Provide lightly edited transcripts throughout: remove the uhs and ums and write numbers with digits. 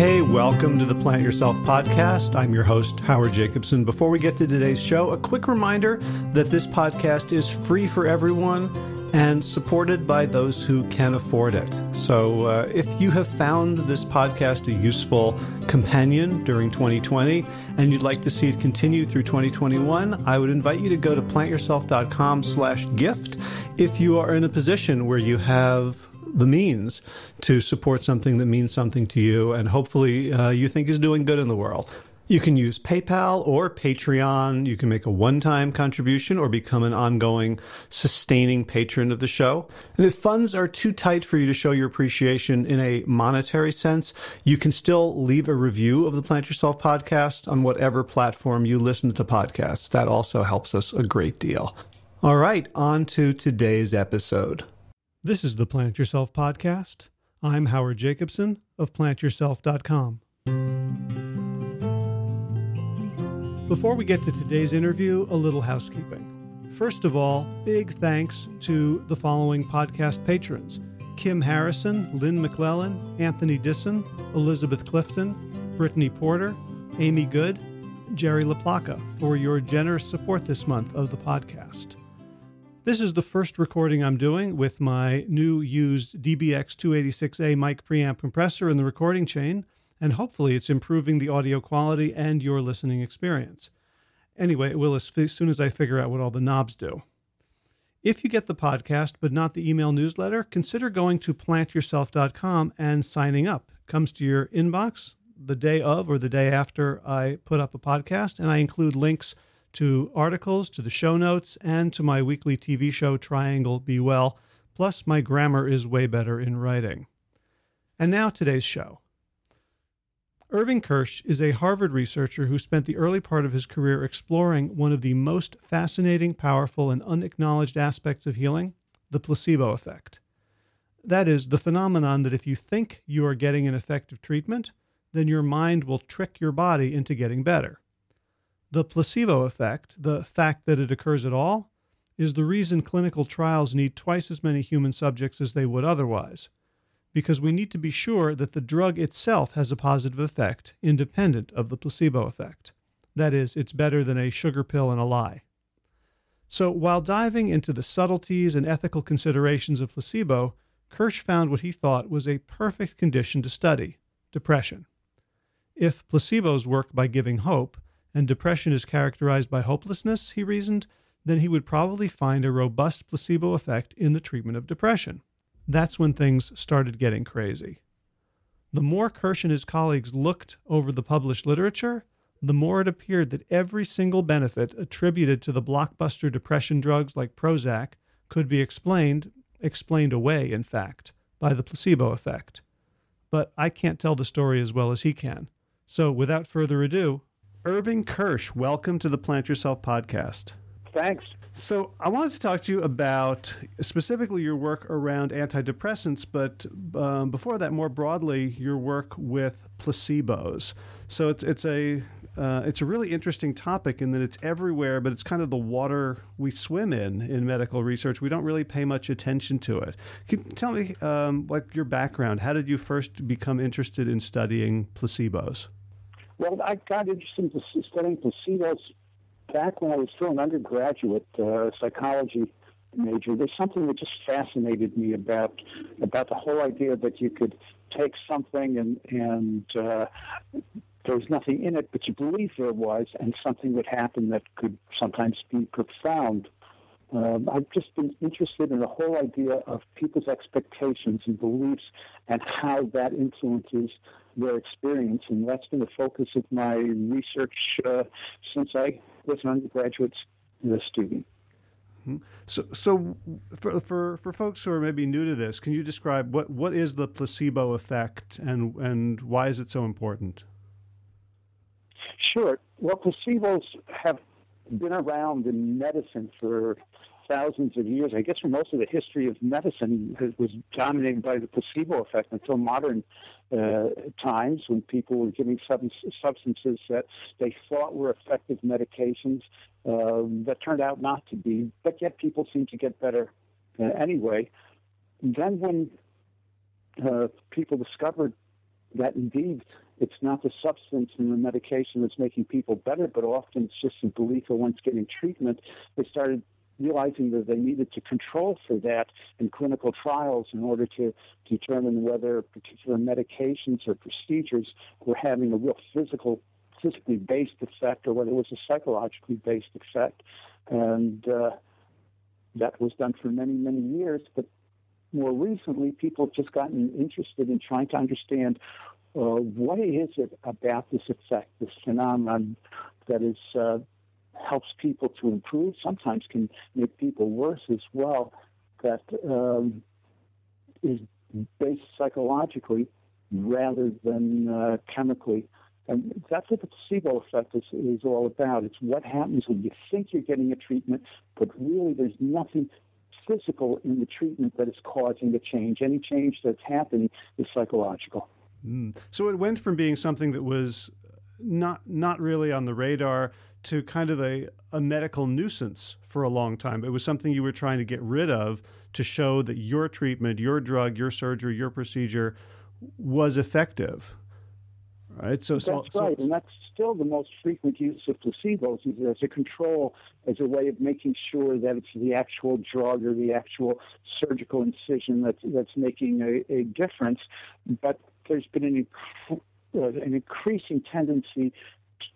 Hey, welcome to the Plant Yourself podcast. I'm your host, Howard Jacobson. Before we get to today's show, a quick reminder that this podcast is free for everyone and supported by those who can afford it. So if you have found this podcast a useful companion during 2020 and you'd like to see it continue through 2021, I would invite you to go to PlantYourself.com/gift if you are in a position where you have the means to support something that means something to you and hopefully you think is doing good in the world. You can use PayPal or Patreon. You can make a one-time contribution or become an ongoing, sustaining patron of the show. And if funds are too tight for you to show your appreciation in a monetary sense, you can still leave a review of the Plant Yourself podcast on whatever platform you listen to podcasts. That also helps us a great deal. All right, on to today's episode. This is the Plant Yourself podcast. I'm Howard Jacobson of PlantYourself.com. Before we get to today's interview, a little housekeeping. First of all, big thanks to the following podcast patrons: Kim Harrison, Lynn McClellan, Anthony Disson, Elizabeth Clifton, Brittany Porter, Amy Good, Jerry LaPlaca, for your generous support this month of the podcast. This is the first recording I'm doing with my new used DBX 286A mic preamp compressor in the recording chain, and hopefully it's improving the audio quality and your listening experience. Anyway, it will as soon as I figure out what all the knobs do. If you get the podcast but not the email newsletter, consider going to plantyourself.com and signing up. It comes to your inbox the day of or the day after I put up a podcast, and I include links to articles, to the show notes, and to my weekly TV show, Triangle Be Well. Plus, my grammar is way better in writing. And now, today's show. Irving Kirsch is a Harvard researcher who spent the early part of his career exploring one of the most fascinating, powerful, and unacknowledged aspects of healing, the placebo effect. That is, the phenomenon that if you think you are getting an effective treatment, then your mind will trick your body into getting better. The placebo effect, the fact that it occurs at all, is the reason clinical trials need twice as many human subjects as they would otherwise, because we need to be sure that the drug itself has a positive effect independent of the placebo effect. That is, it's better than a sugar pill and a lie. So while diving into the subtleties and ethical considerations of placebo, Kirsch found what he thought was a perfect condition to study: depression. If placebos work by giving hope, and depression is characterized by hopelessness, he reasoned, then he would probably find a robust placebo effect in the treatment of depression. That's when things started getting crazy. The more Kirsch and his colleagues looked over the published literature, the more it appeared that every single benefit attributed to the blockbuster depression drugs like Prozac could be explained away, in fact, by the placebo effect. But I can't tell the story as well as he can. So without further ado, Irving Kirsch, welcome to the Plant Yourself podcast. Thanks. So I wanted to talk to you about specifically your work around antidepressants, but before that, more broadly, your work with placebos. So it's a really interesting topic in that it's everywhere, but it's kind of the water we swim in medical research. We don't really pay much attention to it. Can you tell me like your background? How did you first become interested in studying placebos? Well, I got interested in studying placebos back when I was still an undergraduate psychology major. There's something that just fascinated me about the whole idea that you could take something and there's nothing in it, but you believe there was, and something would happen that could sometimes be profound. I've just been interested in the whole idea of people's expectations and beliefs and how that influences their experience, and that's been the focus of my research since I was an undergraduate student. Mm-hmm. So for folks who are maybe new to this, can you describe what is the placebo effect and why is it so important? Sure. Well, placebos have been around in medicine for thousands of years. I guess for most of the history of medicine, it was dominated by the placebo effect until modern times, when people were giving substances that they thought were effective medications that turned out not to be, but yet people seemed to get better anyway. Then when people discovered that indeed It's not the substance and the medication that's making people better, but often it's just the belief that once getting treatment, they started realizing that they needed to control for that in clinical trials in order to determine whether particular medications or procedures were having a real physically based effect or whether it was a psychologically based effect. And that was done for many, many years. But more recently, people have just gotten interested in trying to understand what is it about this effect, this phenomenon that is helps people to improve, sometimes can make people worse as well, that is based psychologically rather than chemically. And that's what the placebo effect is all about. It's what happens when you think you're getting a treatment, but really there's nothing physical in the treatment that is causing the change. Any change that's happening is psychological. Mm. So it went from being something that was not really on the radar to kind of a medical nuisance for a long time. It was something you were trying to get rid of to show that your treatment, your drug, your surgery, your procedure was effective. Right? That's right. And that's still the most frequent use of placebos is as a control, as a way of making sure that it's the actual drug or the actual surgical incision that's making a difference. But there's been an increasing tendency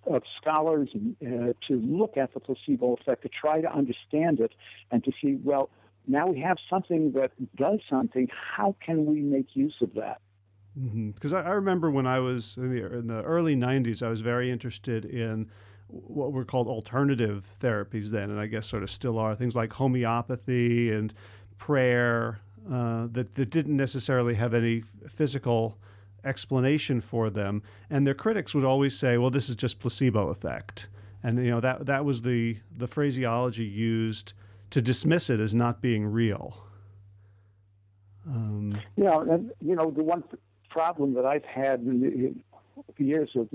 of scholars to look at the placebo effect, to try to understand it, and to see, well, now we have something that does something. How can we make use of that? Because I remember when I was in the early 90s, I was very interested in what were called alternative therapies then, and I guess sort of still are, things like homeopathy and prayer that didn't necessarily have any physical explanation for them. And their critics would always say, well, this is just placebo effect. And that was the phraseology used to dismiss it as not being real. The one problem that I've had in my years of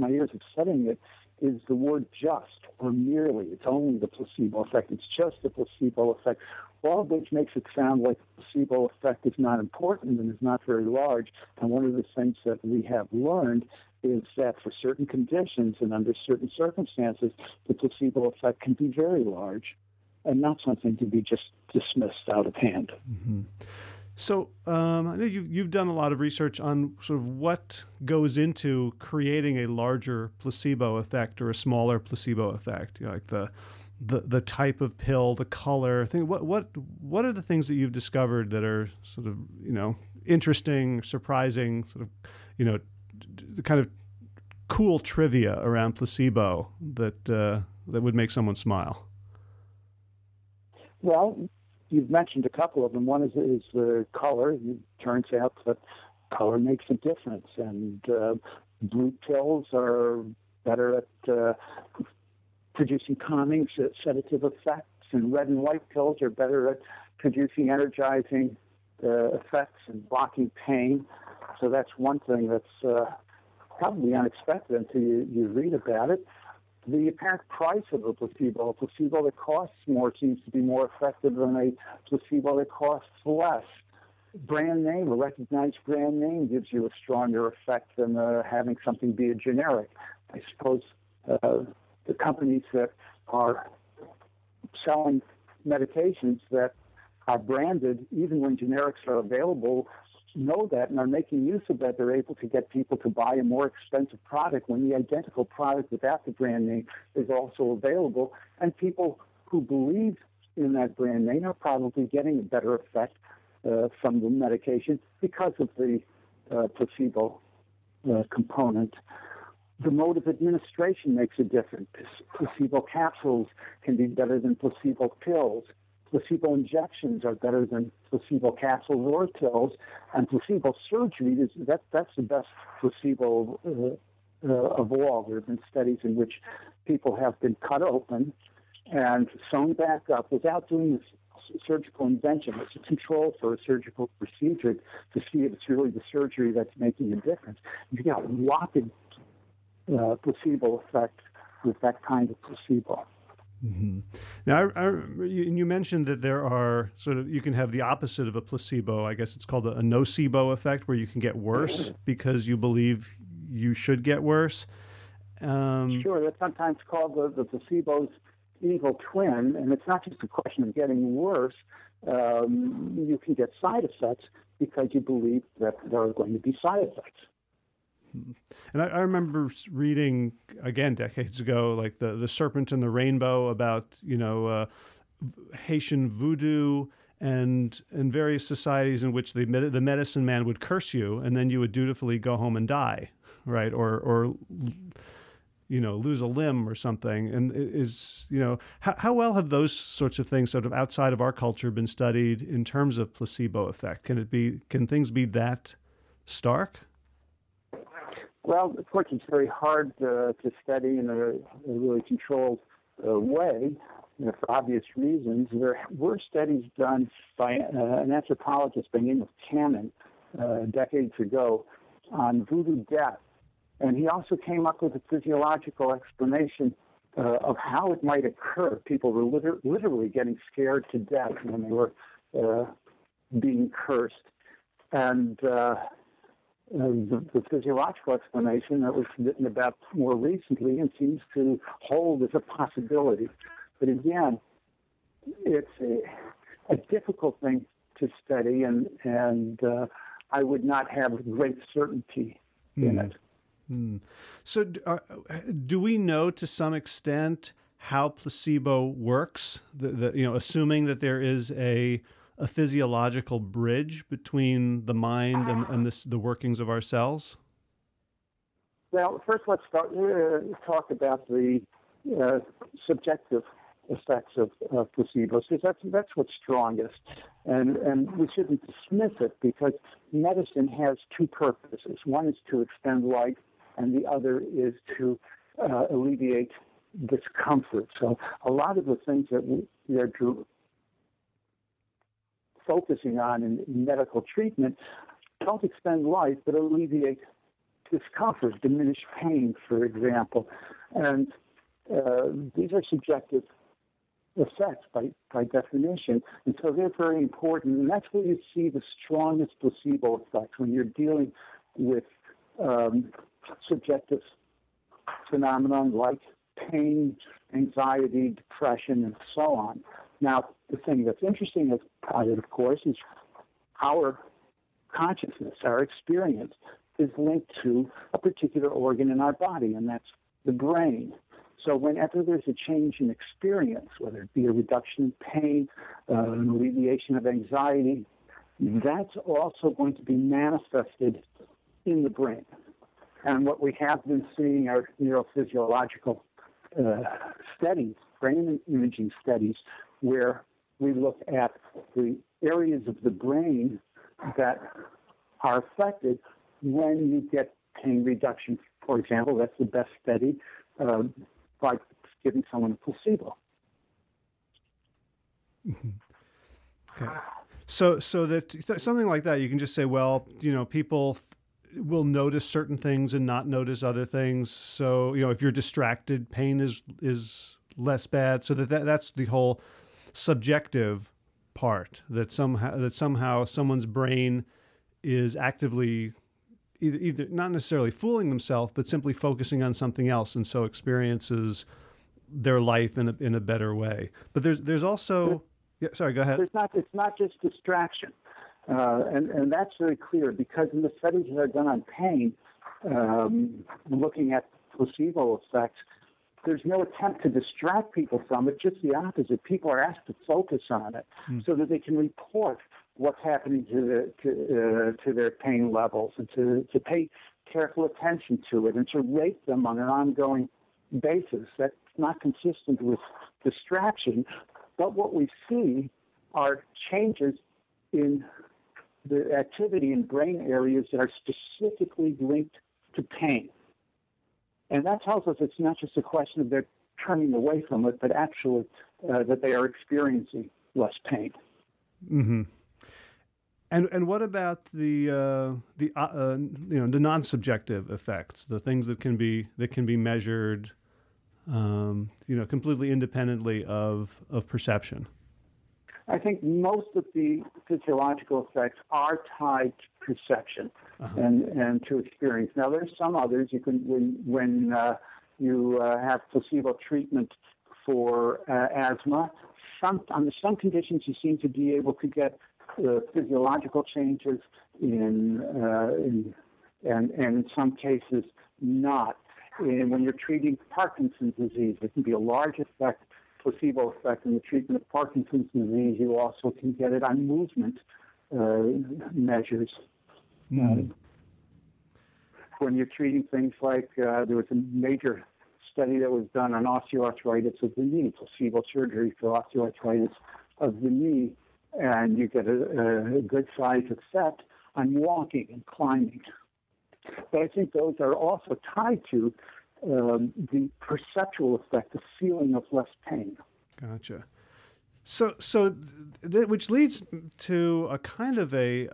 studying it is the word just or merely. It's only the placebo effect. It's just the placebo effect, all of which makes it sound like the placebo effect is not important and is not very large. And one of the things that we have learned is that for certain conditions and under certain circumstances, the placebo effect can be very large and not something to be just dismissed out of hand. Mm-hmm. So I know you've done a lot of research on sort of what goes into creating a larger placebo effect or a smaller placebo effect, like the type of pill, the color. What are the things that you've discovered that are sort of interesting, surprising, sort of the kind of cool trivia around placebo that would make someone smile? Well, you've mentioned a couple of them. One is the color. It turns out that color makes a difference, and blue pills are better at producing calming, sedative effects, and red and white pills are better at producing energizing effects and blocking pain. So that's one thing that's probably unexpected until you read about it. The apparent price of a placebo that costs more seems to be more effective than a placebo that costs less. Brand name, a recognized brand name gives you a stronger effect than having something be a generic. I suppose the companies that are selling medications that are branded, even when generics are available, know that and are making use of that. They're able to get people to buy a more expensive product when the identical product without the brand name is also available. And people who believe in that brand name are probably getting a better effect from the medication because of the placebo component. The mode of administration makes a difference. Placebo capsules can be better than placebo pills. Placebo injections are better than placebo capsules or pills, and placebo surgery that's the best placebo of all. There have been studies in which people have been cut open and sewn back up without doing this surgical intervention. It's a control for a surgical procedure to see if it's really the surgery that's making a difference. You got a rapid placebo effect with that kind of placebo. Mm-hmm. Now, you mentioned that there are you can have the opposite of a placebo. I guess it's called a nocebo effect, where you can get worse because you believe you should get worse. Sure, that's sometimes called the placebo's evil twin, and it's not just a question of getting worse. You can get side effects because you believe that there are going to be side effects. And I remember reading, again, decades ago, like the Serpent and the Rainbow about, Haitian voodoo and various societies in which the medicine man would curse you and then you would dutifully go home and die, right? Or lose a limb or something. And it is, how well have those sorts of things sort of outside of our culture been studied in terms of placebo effect? Can things be that stark? Well, of course, it's very hard to study in a really controlled way, for obvious reasons. There were studies done by an anthropologist by the name of Cannon decades ago on voodoo death, and he also came up with a physiological explanation of how it might occur. People were literally getting scared to death when they were being cursed, and the physiological explanation that was written about more recently and seems to hold as a possibility. But again, it's a difficult thing to study, and I would not have great certainty in it. Mm. So do we know to some extent how placebo works? Assuming that there is a physiological bridge between the mind and the workings of our cells? Well, first let's talk about the subjective effects of placebos, because that's what's strongest. And we shouldn't dismiss it, because medicine has two purposes. One is to extend life, and the other is to alleviate discomfort. So a lot of the things that we are focusing on in medical treatment don't extend life, but alleviate discomfort, diminish pain, for example. And these are subjective effects by definition, and so they're very important. And that's where you see the strongest placebo effects, when you're dealing with subjective phenomena like pain, anxiety, depression, and so on. Now, the thing that's interesting about it, of course, is our consciousness, our experience, is linked to a particular organ in our body, and that's the brain. So whenever there's a change in experience, whether it be a reduction in pain, an alleviation of anxiety, that's also going to be manifested in the brain. And what we have been seeing are neurophysiological studies, brain imaging studies, where we look at the areas of the brain that are affected when you get pain reduction. For example, that's the best study by giving someone a placebo. Mm-hmm. Okay. So that something like that, you can just say, well, people will notice certain things and not notice other things. So, if you're distracted, pain is less bad. So that's the whole subjective part, that somehow someone's brain is actively either not necessarily fooling themselves, but simply focusing on something else, and so experiences their life in a better way. But there's also, yeah, sorry, go ahead. It's not just distraction, and that's very clear, because in the studies that are done on pain, looking at placebo effects, there's no attempt to distract people from it, just the opposite. People are asked to focus on it so that they can report what's happening to their pain levels, and to pay careful attention to it, and to rate them on an ongoing basis. That's not consistent with distraction. But what we see are changes in the activity in brain areas that are specifically linked to pain. And that tells us it's not just a question of they're turning away from it, but actually that they are experiencing less pain. Mm-hmm. And what about the non-subjective effects, the things that can be measured, completely independently of perception? I think most of the physiological effects are tied perception and to experience. Now, there's some others you can when you have placebo treatment for asthma. Under some conditions, you seem to be able to get physiological changes in some cases not. And when you're treating Parkinson's disease, it can be a large effect, placebo effect in the treatment of Parkinson's disease. You also can get it on movement measures. When you're treating things like there was a major study that was done on osteoarthritis of the knee, placebo surgery for osteoarthritis of the knee, and you get a good size effect on walking and climbing. But I think those are also tied to the perceptual effect, the feeling of less pain. Gotcha. So which leads to a kind of a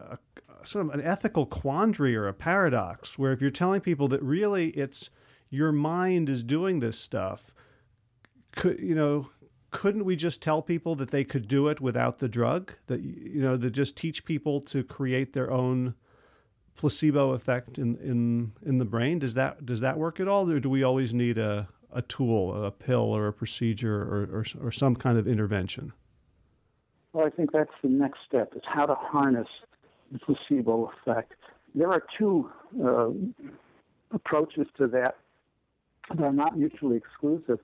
sort of an ethical quandary or a paradox, where if you're telling people that really it's your mind is doing this stuff, couldn't we just tell people that they could do it without the drug? That to just teach people to create their own placebo effect in the brain? Does that work at all, or do we always need a tool, a pill, or a procedure, or some kind of intervention? Well, I think that's the next step, is how to harness the placebo effect. There are two approaches to that that are not mutually exclusive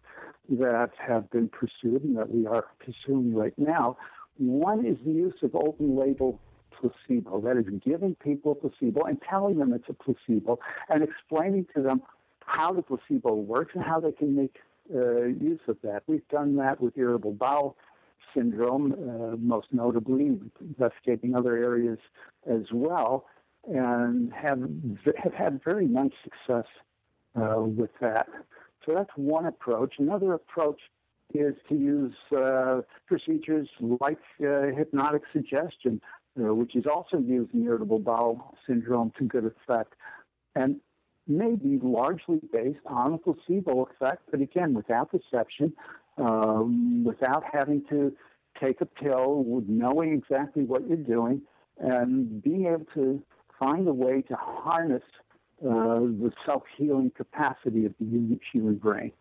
that have been pursued and that we are pursuing right now. One is the use of open-label placebo, that is, giving people a placebo and telling them it's a placebo and explaining to them how the placebo works and how they can make use of that. We've done that with irritable bowel syndrome, most notably, investigating other areas as well, and have had very nice success with that. So that's one approach. Another approach is to use procedures like hypnotic suggestion, which is also used in irritable bowel syndrome to good effect, and may be largely based on a placebo effect, but again, without deception, without having to take a pill, knowing exactly what you're doing, and being able to find a way to harness the self-healing capacity of the human brain.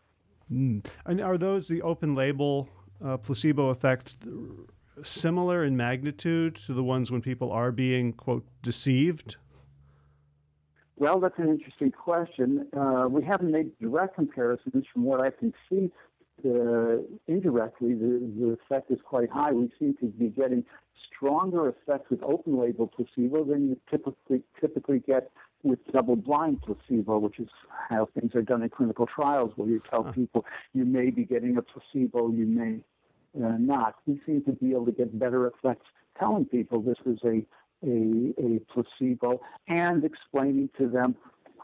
And are those the open-label placebo effects similar in magnitude to the ones when people are being, quote, deceived? Well, that's an interesting question. We haven't made direct comparisons. From what I can see, indirectly, the effect is quite high. We seem to be getting stronger effects with open-label placebo than you typically get with double-blind placebo, which is how things are done in clinical trials, where you tell people you may be getting a placebo, you may not. We seem to be able to get better effects telling people this is a placebo and explaining to them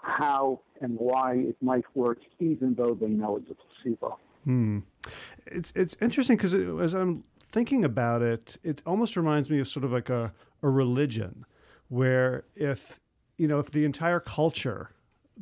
how and why it might work, even though they know it's a placebo. It's interesting because as I'm thinking about it, it almost reminds me of sort of like a religion, where if the entire culture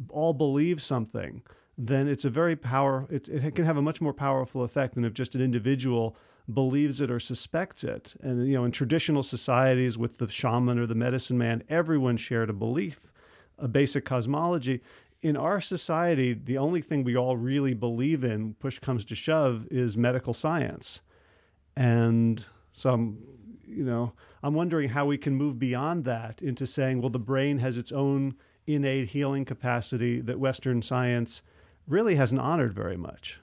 all believes something, then it's a very powerful, it can have a much more powerful effect than if just an individual believes it or suspects it. And, in traditional societies with the shaman or the medicine man, everyone shared a belief, a basic cosmology. In our society, the only thing we all really believe in, push comes to shove, is medical science. And so I'm wondering how we can move beyond that into saying, well, the brain has its own innate healing capacity that Western science really hasn't honored very much.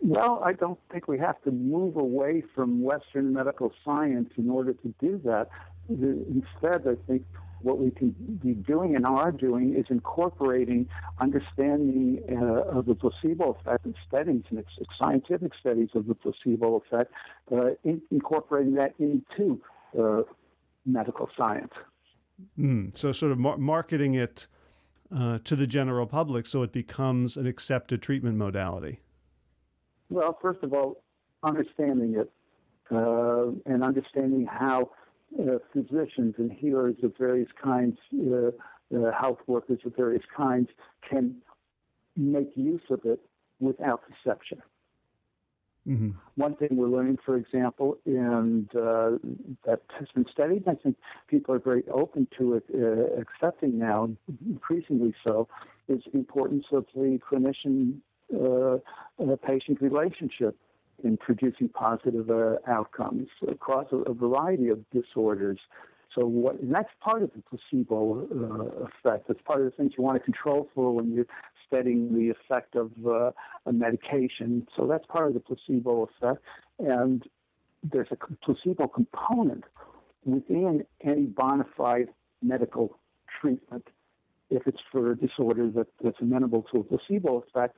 Well, I don't think we have to move away from Western medical science in order to do that. Instead, I think what we can be doing and are doing is incorporating understanding of the placebo effect and studies, and scientific studies of the placebo effect, incorporating that into medical science. So sort of marketing it to the general public so it becomes an accepted treatment modality. Well, first of all, understanding it and understanding how physicians and healers of various kinds, health workers of various kinds, can make use of it without deception. Mm-hmm. One thing we're learning, for example, and that has been studied, and I think people are very open to it, accepting now, increasingly so, is the importance of the clinician-patient relationship in producing positive outcomes across a variety of disorders. So and that's part of the placebo effect. That's part of the things you want to control for when you're studying the effect of a medication. So that's part of the placebo effect. And there's a placebo component within any bona fide medical treatment if it's for a disorder that's amenable to a placebo effect.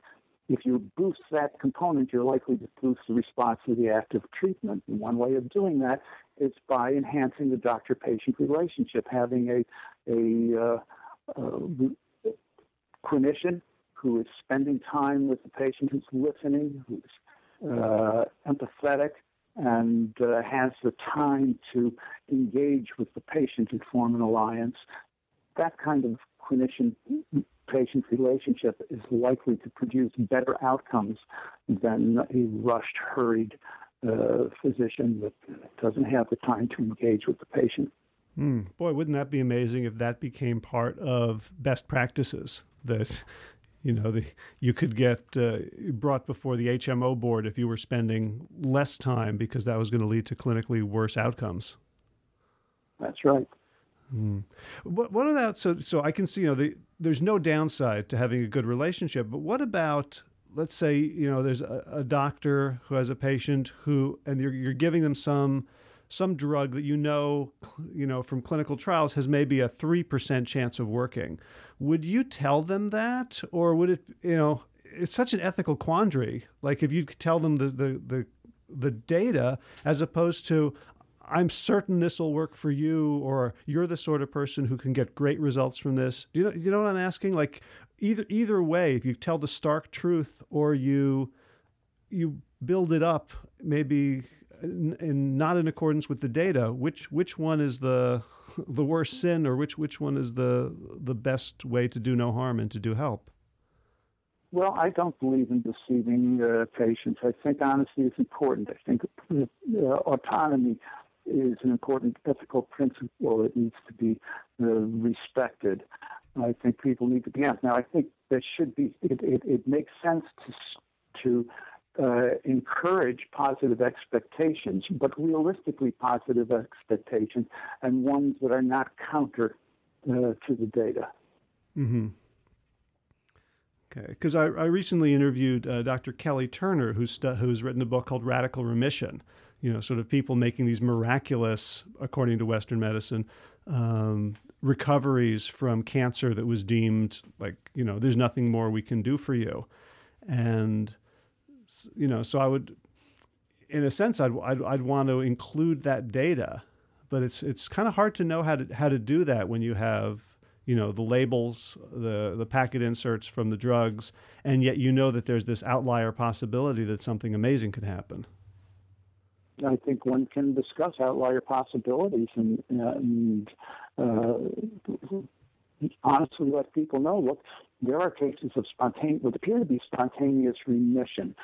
If you boost that component, you're likely to boost the response to the active treatment. And one way of doing that is by enhancing the doctor-patient relationship, having a clinician who is spending time with the patient, who's listening, who's empathetic, and has the time to engage with the patient and form an alliance. That kind of clinician patient relationship is likely to produce better outcomes than a rushed, hurried physician that doesn't have the time to engage with the patient. Boy, wouldn't that be amazing if that became part of best practices, that you could get brought before the HMO board if you were spending less time, because that was going to lead to clinically worse outcomes. That's right. What about, so I can see, there's no downside to having a good relationship, but what about, let's say, there's a doctor who has a patient and you're giving them some drug that from clinical trials has maybe a 3% chance of working. Would you tell them that? Or would it, it's such an ethical quandary. Like if you could tell them the data, as opposed to, I'm certain this will work for you, or you're the sort of person who can get great results from this. You know what I'm asking? Like either way, if you tell the stark truth or you build it up, maybe not in accordance with the data, which one is the worst sin, or which one is the best way to do no harm and to do help? Well, I don't believe in deceiving patients. I think honesty is important. I think autonomy is an important ethical principle that needs to be respected. I think people need to be honest. Now, I think there should be. It makes sense to encourage positive expectations, but realistically positive expectations, and ones that are not counter to the data. Mm-hmm. Okay, because I recently interviewed Dr. Kelly Turner, who's written a book called Radical Remission. Sort of people making these miraculous, according to Western medicine, recoveries from cancer that was deemed like, there's nothing more we can do for you. And, so I would, in a sense, I'd want to include that data, but it's kind of hard to know how to do that when you have, the labels, the packet inserts from the drugs, and yet that there's this outlier possibility that something amazing could happen. I think one can discuss outlier possibilities and honestly let people know, look, there are cases of what appear to be spontaneous remission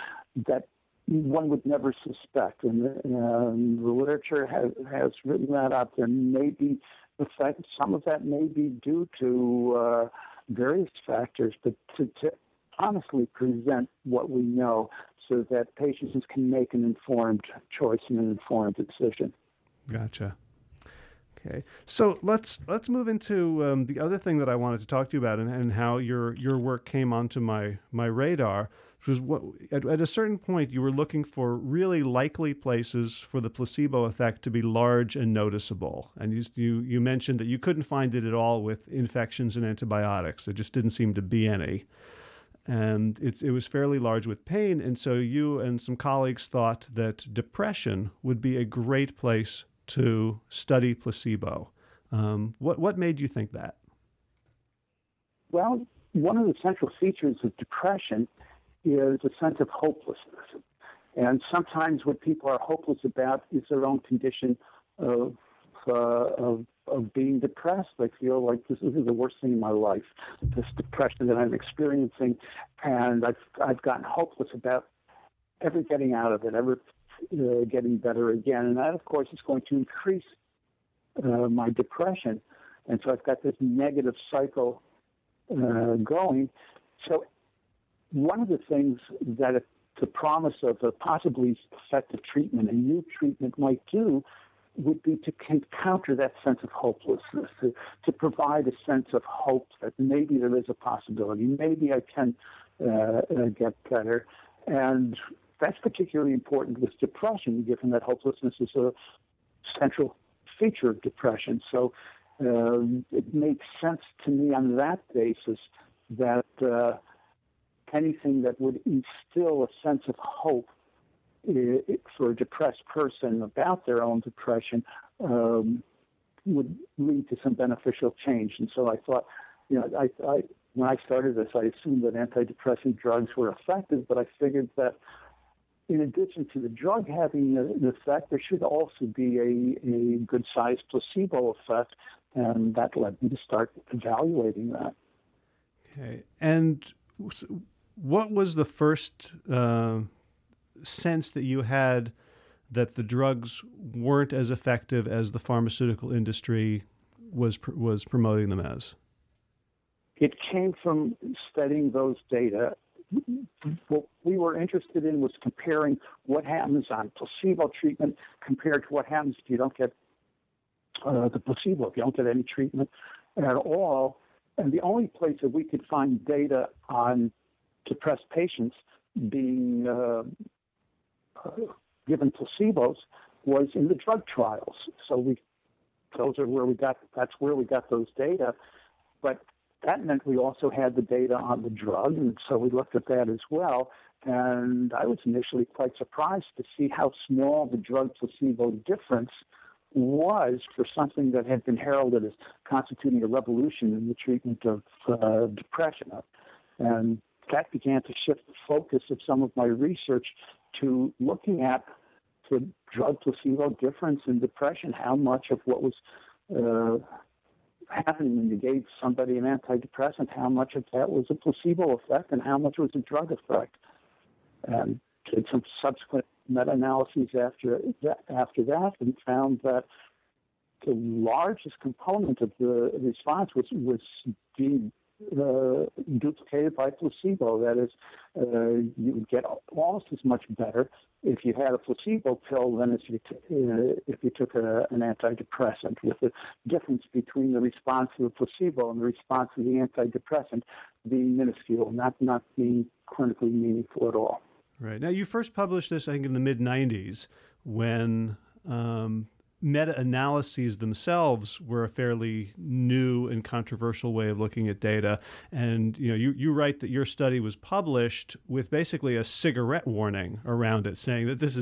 that one would never suspect. And the literature has written that up. There may be some of that may be due to various factors, but to honestly present what we know so that patients can make an informed choice and an informed decision. Gotcha. Okay, so let's move into the other thing that I wanted to talk to you about, and how your work came onto my radar. Which was at a certain point you were looking for really likely places for the placebo effect to be large and noticeable, and you mentioned that you couldn't find it at all with infections and antibiotics. There just didn't seem to be any, and it was fairly large with pain. And so you and some colleagues thought that depression would be a great place to study placebo. What made you think that? Well, one of the central features of depression is a sense of hopelessness. And sometimes what people are hopeless about is their own condition of being depressed. They feel like this is the worst thing in my life, this depression that I'm experiencing, and I've gotten hopeless about ever getting out of it, ever getting better again. And that, of course, is going to increase my depression. And so I've got this negative cycle going. So one of the things that the promise of a possibly effective treatment, a new treatment might do, would be to counter that sense of hopelessness, to provide a sense of hope that maybe there is a possibility, maybe I can get better. And that's particularly important with depression, given that hopelessness is a central feature of depression. So it makes sense to me on that basis that anything that would instill a sense of hope for a depressed person about their own depression would lead to some beneficial change. And so I thought, you know, I when I started this, I assumed that antidepressant drugs were effective, but I figured that in addition to the drug having an effect, there should also be a good-sized placebo effect, and that led me to start evaluating that. Okay. And what was the first sense that you had that the drugs weren't as effective as the pharmaceutical industry was promoting them as? It came from studying those data. What we were interested in was comparing what happens on placebo treatment compared to what happens if you don't get the placebo, if you don't get any treatment at all. And the only place that we could find data on depressed patients being given placebos was in the drug trials. So that's where we got those data. But that meant we also had the data on the drug, and so we looked at that as well. And I was initially quite surprised to see how small the drug-placebo difference was for something that had been heralded as constituting a revolution in the treatment of depression. And that began to shift the focus of some of my research to looking at the drug-placebo difference in depression, how much of what was happening when you gave somebody an antidepressant, how much of that was a placebo effect and how much was a drug effect. And did some subsequent meta-analyses after that and found that the largest component of the response was being duplicated by placebo. That is, you would get almost as much better if you had a placebo pill than if you took an antidepressant, with the difference between the response to the placebo and the response to the antidepressant being minuscule, not being clinically meaningful at all. Right. Now, you first published this, I think, in the mid-'90s when meta-analyses themselves were a fairly new and controversial way of looking at data. And you write that your study was published with basically a cigarette warning around it, saying that this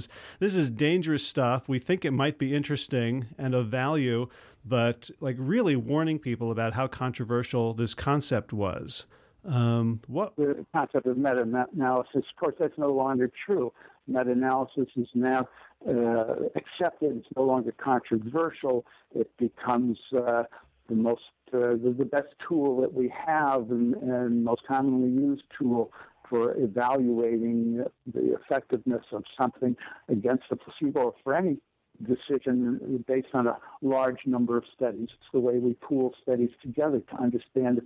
is dangerous stuff. We think it might be interesting and of value, but like really warning people about how controversial this concept was. The concept of meta-analysis, of course, that's no longer true. Meta-analysis is now accepted. It's no longer controversial. It becomes the best tool that we have and most commonly used tool for evaluating the effectiveness of something against the placebo or for any decision based on a large number of studies. It's the way we pool studies together to understand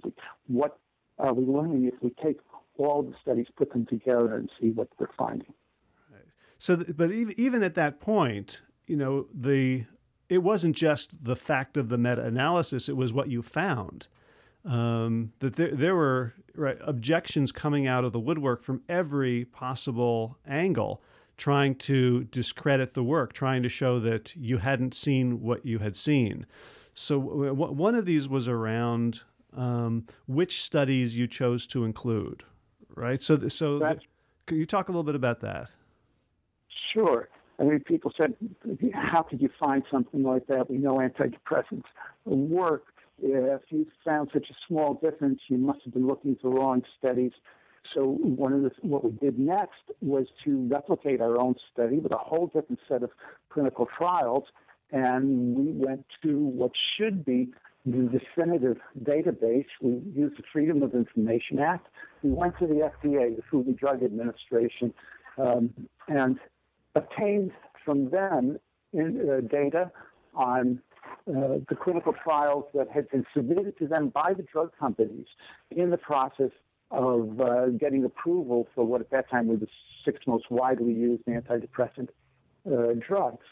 what are we learning if we take all the studies, put them together, and see what we're finding. Right. So, but even at that point, it wasn't just the fact of the meta-analysis; it was what you found. That there were objections coming out of the woodwork from every possible angle, trying to discredit the work, trying to show that you hadn't seen what you had seen. So, one of these was around which studies you chose to include, right? So can you talk a little bit about that? Sure. I mean, people said, how could you find something like that? We know antidepressants work. If you found such a small difference, you must have been looking for wrong studies. So what we did next was to replicate our own study with a whole different set of clinical trials, and we went to what should be the definitive database. We used the Freedom of Information Act. We went to the FDA, the Food and Drug Administration, and obtained from them data on the clinical trials that had been submitted to them by the drug companies in the process of getting approval for what at that time were the 6 most widely used antidepressant drugs.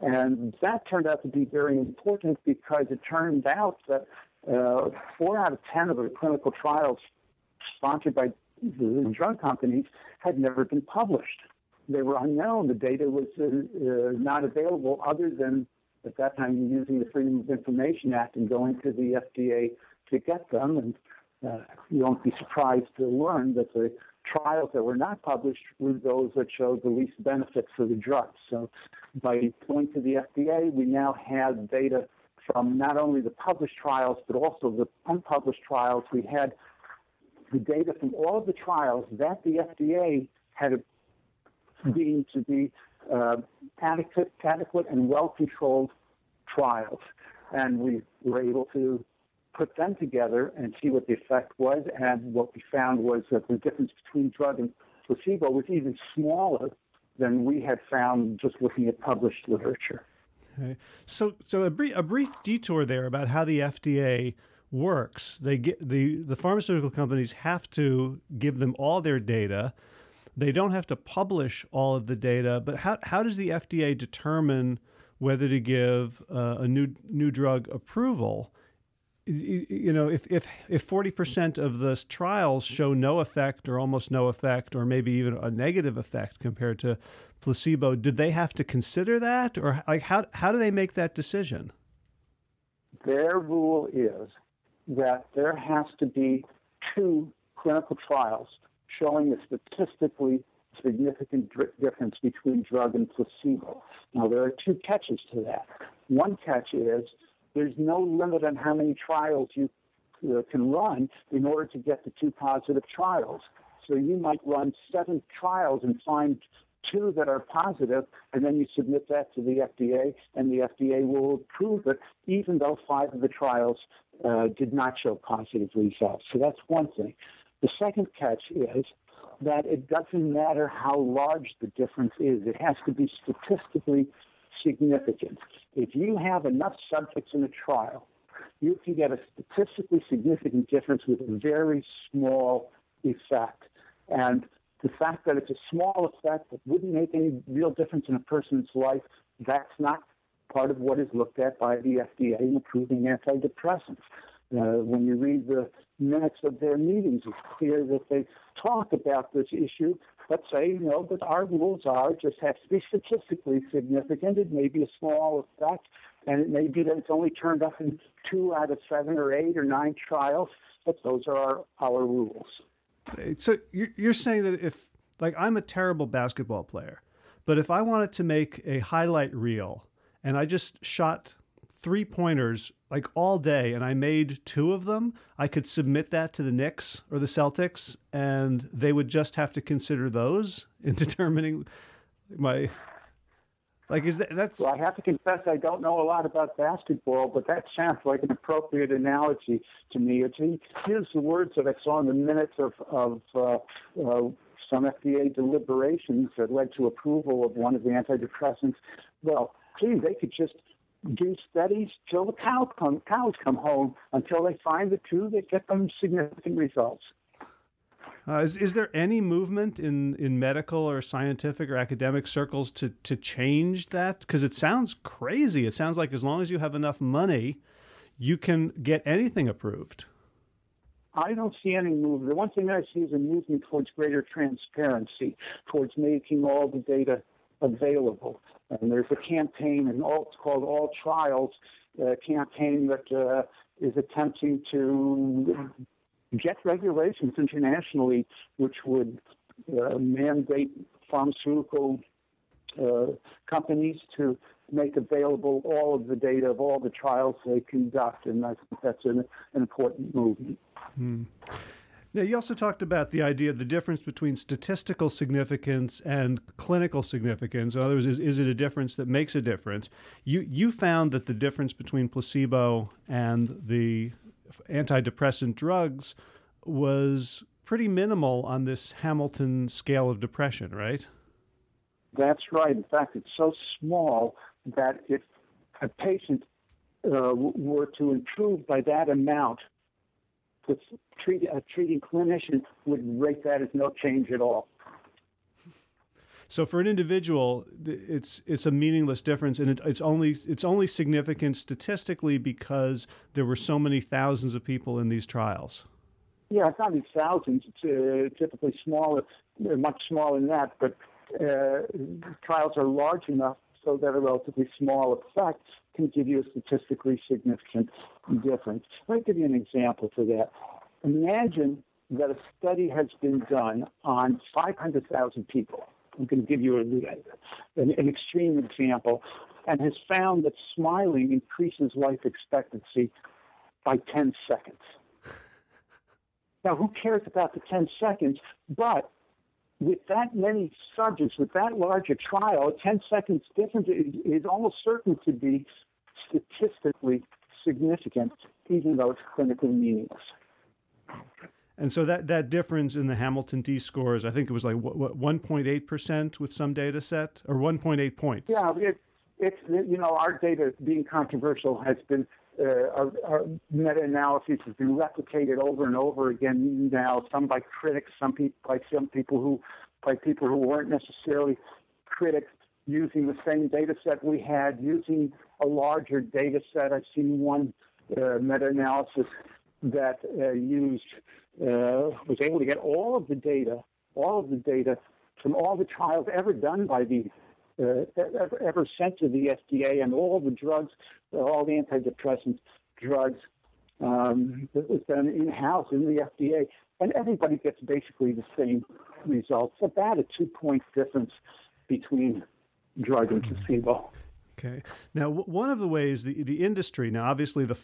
And that turned out to be very important because it turned out that 4 out of 10 of the clinical trials sponsored by the drug companies had never been published. They were unknown. The data was not available other than, at that time, using the Freedom of Information Act and going to the FDA to get them. And you won't be surprised to learn that the trials that were not published were those that showed the least benefit for the drug. So by going to the FDA, we now had data from not only the published trials, but also the unpublished trials. We had the data from all of the trials that the FDA had deemed to be adequate and well-controlled trials. And we were able to put them together and see what the effect was. And what we found was that the difference between drug and placebo was even smaller than we had found just looking at published literature. Okay. So a brief detour there about how the FDA works. They get the pharmaceutical companies have to give them all their data. They don't have to publish all of the data, but how does the FDA determine whether to give a new drug approval? You know, if 40% of the trials show no effect or almost no effect or maybe even a negative effect compared to placebo, did they have to consider that? Or like how do they make that decision? Their rule is that there has to be 2 clinical trials showing a statistically significant difference between drug and placebo. Now, there are 2 catches to that. One catch is there's no limit on how many trials you can run in order to get the 2 positive trials. So you might run 7 trials and find 2 that are positive, and then you submit that to the FDA, and the FDA will approve it, even though 5 of the trials did not show positive results. So that's one thing. The second catch is that it doesn't matter how large the difference is. It has to be statistically significant. If you have enough subjects in a trial, you can get a statistically significant difference with a very small effect. And the fact that it's a small effect that wouldn't make any real difference in a person's life, that's not part of what is looked at by the FDA in approving antidepressants. When you read the minutes of their meetings, it's clear that they talk about this issue, but say, that our rules are, it just has to be statistically significant. It may be a small effect, and it may be that it's only turned up in 2 out of 7 or 8 or 9 trials, but those are our rules. So you're saying that if, like, I'm a terrible basketball player, but if I wanted to make a highlight reel and I just shot 3-pointers like all day and I made 2 of them, I could submit that to the Knicks or the Celtics and they would just have to consider those in determining my, like, is that's... Well, I have to confess, I don't know a lot about basketball, but that sounds like an appropriate analogy to me. Here's the words that I saw in the minutes of some FDA deliberations that led to approval of one of the antidepressants. Well, gee, they could just do studies till the cows come home until they find the 2 that get them significant results. Is there any movement in medical or scientific or academic circles to change that? Because it sounds crazy. It sounds like as long as you have enough money, you can get anything approved. I don't see any movement. The one thing that I see is a movement towards greater transparency, towards making all the data available. And there's a campaign, it's called All Trials campaign that is attempting to get regulations internationally which would mandate pharmaceutical companies to make available all of the data of all the trials they conduct. And I think that's an important movement. Mm. Now, you also talked about the idea of the difference between statistical significance and clinical significance. In other words, is it a difference that makes a difference? You found that the difference between placebo and the antidepressant drugs was pretty minimal on this Hamilton scale of depression, right? That's right. In fact, it's so small that if a patient were to improve by that amount, a treating clinician would rate that as no change at all. So for an individual, it's a meaningless difference, and it's only significant statistically because there were so many thousands of people in these trials. Yeah, it's not in thousands. It's typically smaller, much smaller than that, but trials are large enough so that a relatively small effect can give you a statistically significant difference. Let me give you an example for that. Imagine that a study has been done on 500,000 people. I'm going to give you an extreme example, and has found that smiling increases life expectancy by 10 seconds. Now, who cares about the 10 seconds? But with that many subjects, with that large a trial, a 10 seconds difference is almost certain to be statistically significant, even though it's clinically meaningless. And so that difference in the Hamilton D-scores, I think it was like 1.8% with some data set, or 1.8 points. Yeah, it's our data being controversial has been, our meta-analyses have been replicated over and over again now, some by critics, by people who weren't necessarily critics, using the same data set we had, using a larger data set. I've seen one meta-analysis that was able to get all of the data from all the trials ever done by the ever sent to the FDA, and all the drugs, all the antidepressant drugs that was done in-house in the FDA, and everybody gets basically the same results, about a 2-point difference between drug and placebo. Okay. Now, one of the ways the industry, now obviously the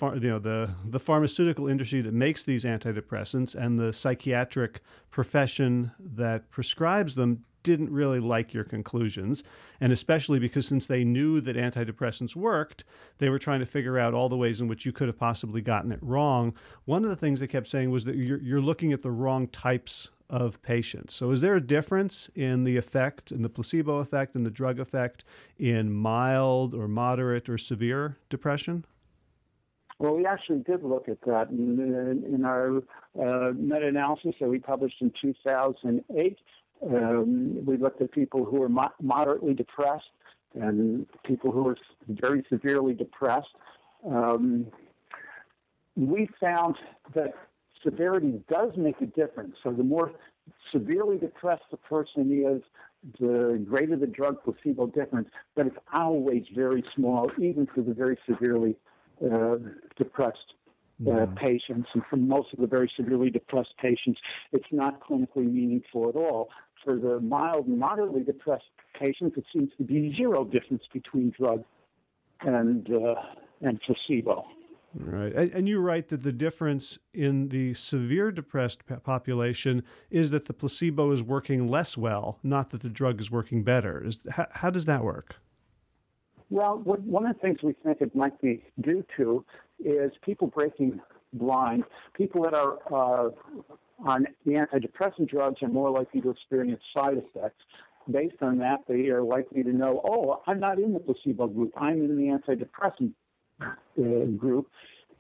pharmaceutical industry that makes these antidepressants and the psychiatric profession that prescribes them didn't really like your conclusions, and especially because since they knew that antidepressants worked, they were trying to figure out all the ways in which you could have possibly gotten it wrong. One of the things they kept saying was that you're looking at the wrong types of patients. So is there a difference in the effect, in the placebo effect and the drug effect, in mild or moderate or severe depression? Well, we actually did look at that in our meta-analysis that we published in 2008. We looked at people who were moderately depressed and people who were very severely depressed. We found that severity does make a difference. So the more severely depressed the person is, the greater the drug-placebo difference. But it's always very small, even for the very severely depressed patients. And for most of the very severely depressed patients, it's not clinically meaningful at all. For the mild and moderately depressed patients, it seems to be zero difference between drug and placebo. Right. And you're right that the difference in the severe depressed population is that the placebo is working less well, not that the drug is working better. How does that work? Well, one of the things we think it might be due to is people breaking blind. People that are on the antidepressant drugs are more likely to experience side effects. Based on that, they are likely to know, I'm not in the placebo group. I'm in the antidepressant group,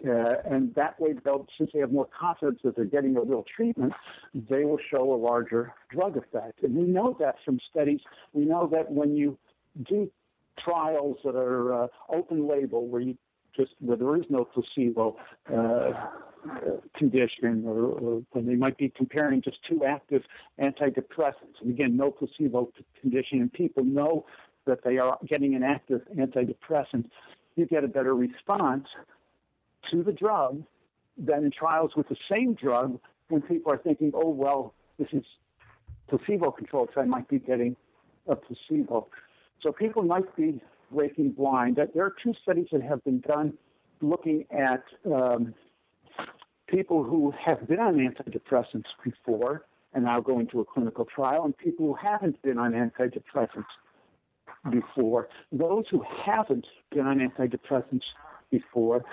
and that way, since they have more confidence that they're getting a real treatment, they will show a larger drug effect. And we know that from studies. We know that when you do trials that are open label, where there is no placebo condition, or when they might be comparing just two active antidepressants, and again, no placebo condition, and people know that they are getting an active antidepressant, you get a better response to the drug than in trials with the same drug when people are thinking, this is placebo-controlled, so I might be getting a placebo. So people might be breaking blind. There are two studies that have been done looking at people who have been on antidepressants before and now going to a clinical trial, and people who haven't been on antidepressants before. Those who haven't been on antidepressants before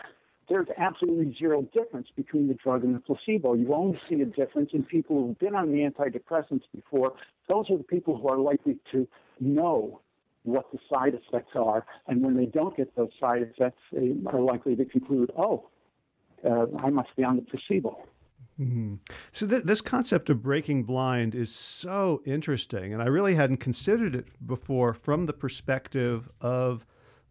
there's absolutely zero difference between the drug and the placebo. You only see a difference in people who've been on the antidepressants before. Those are the people who are likely to know what the side effects are. And when they don't get those side effects, they are likely to conclude, I must be on the placebo. Mm-hmm. So this concept of breaking blind is so interesting, and I really hadn't considered it before from the perspective of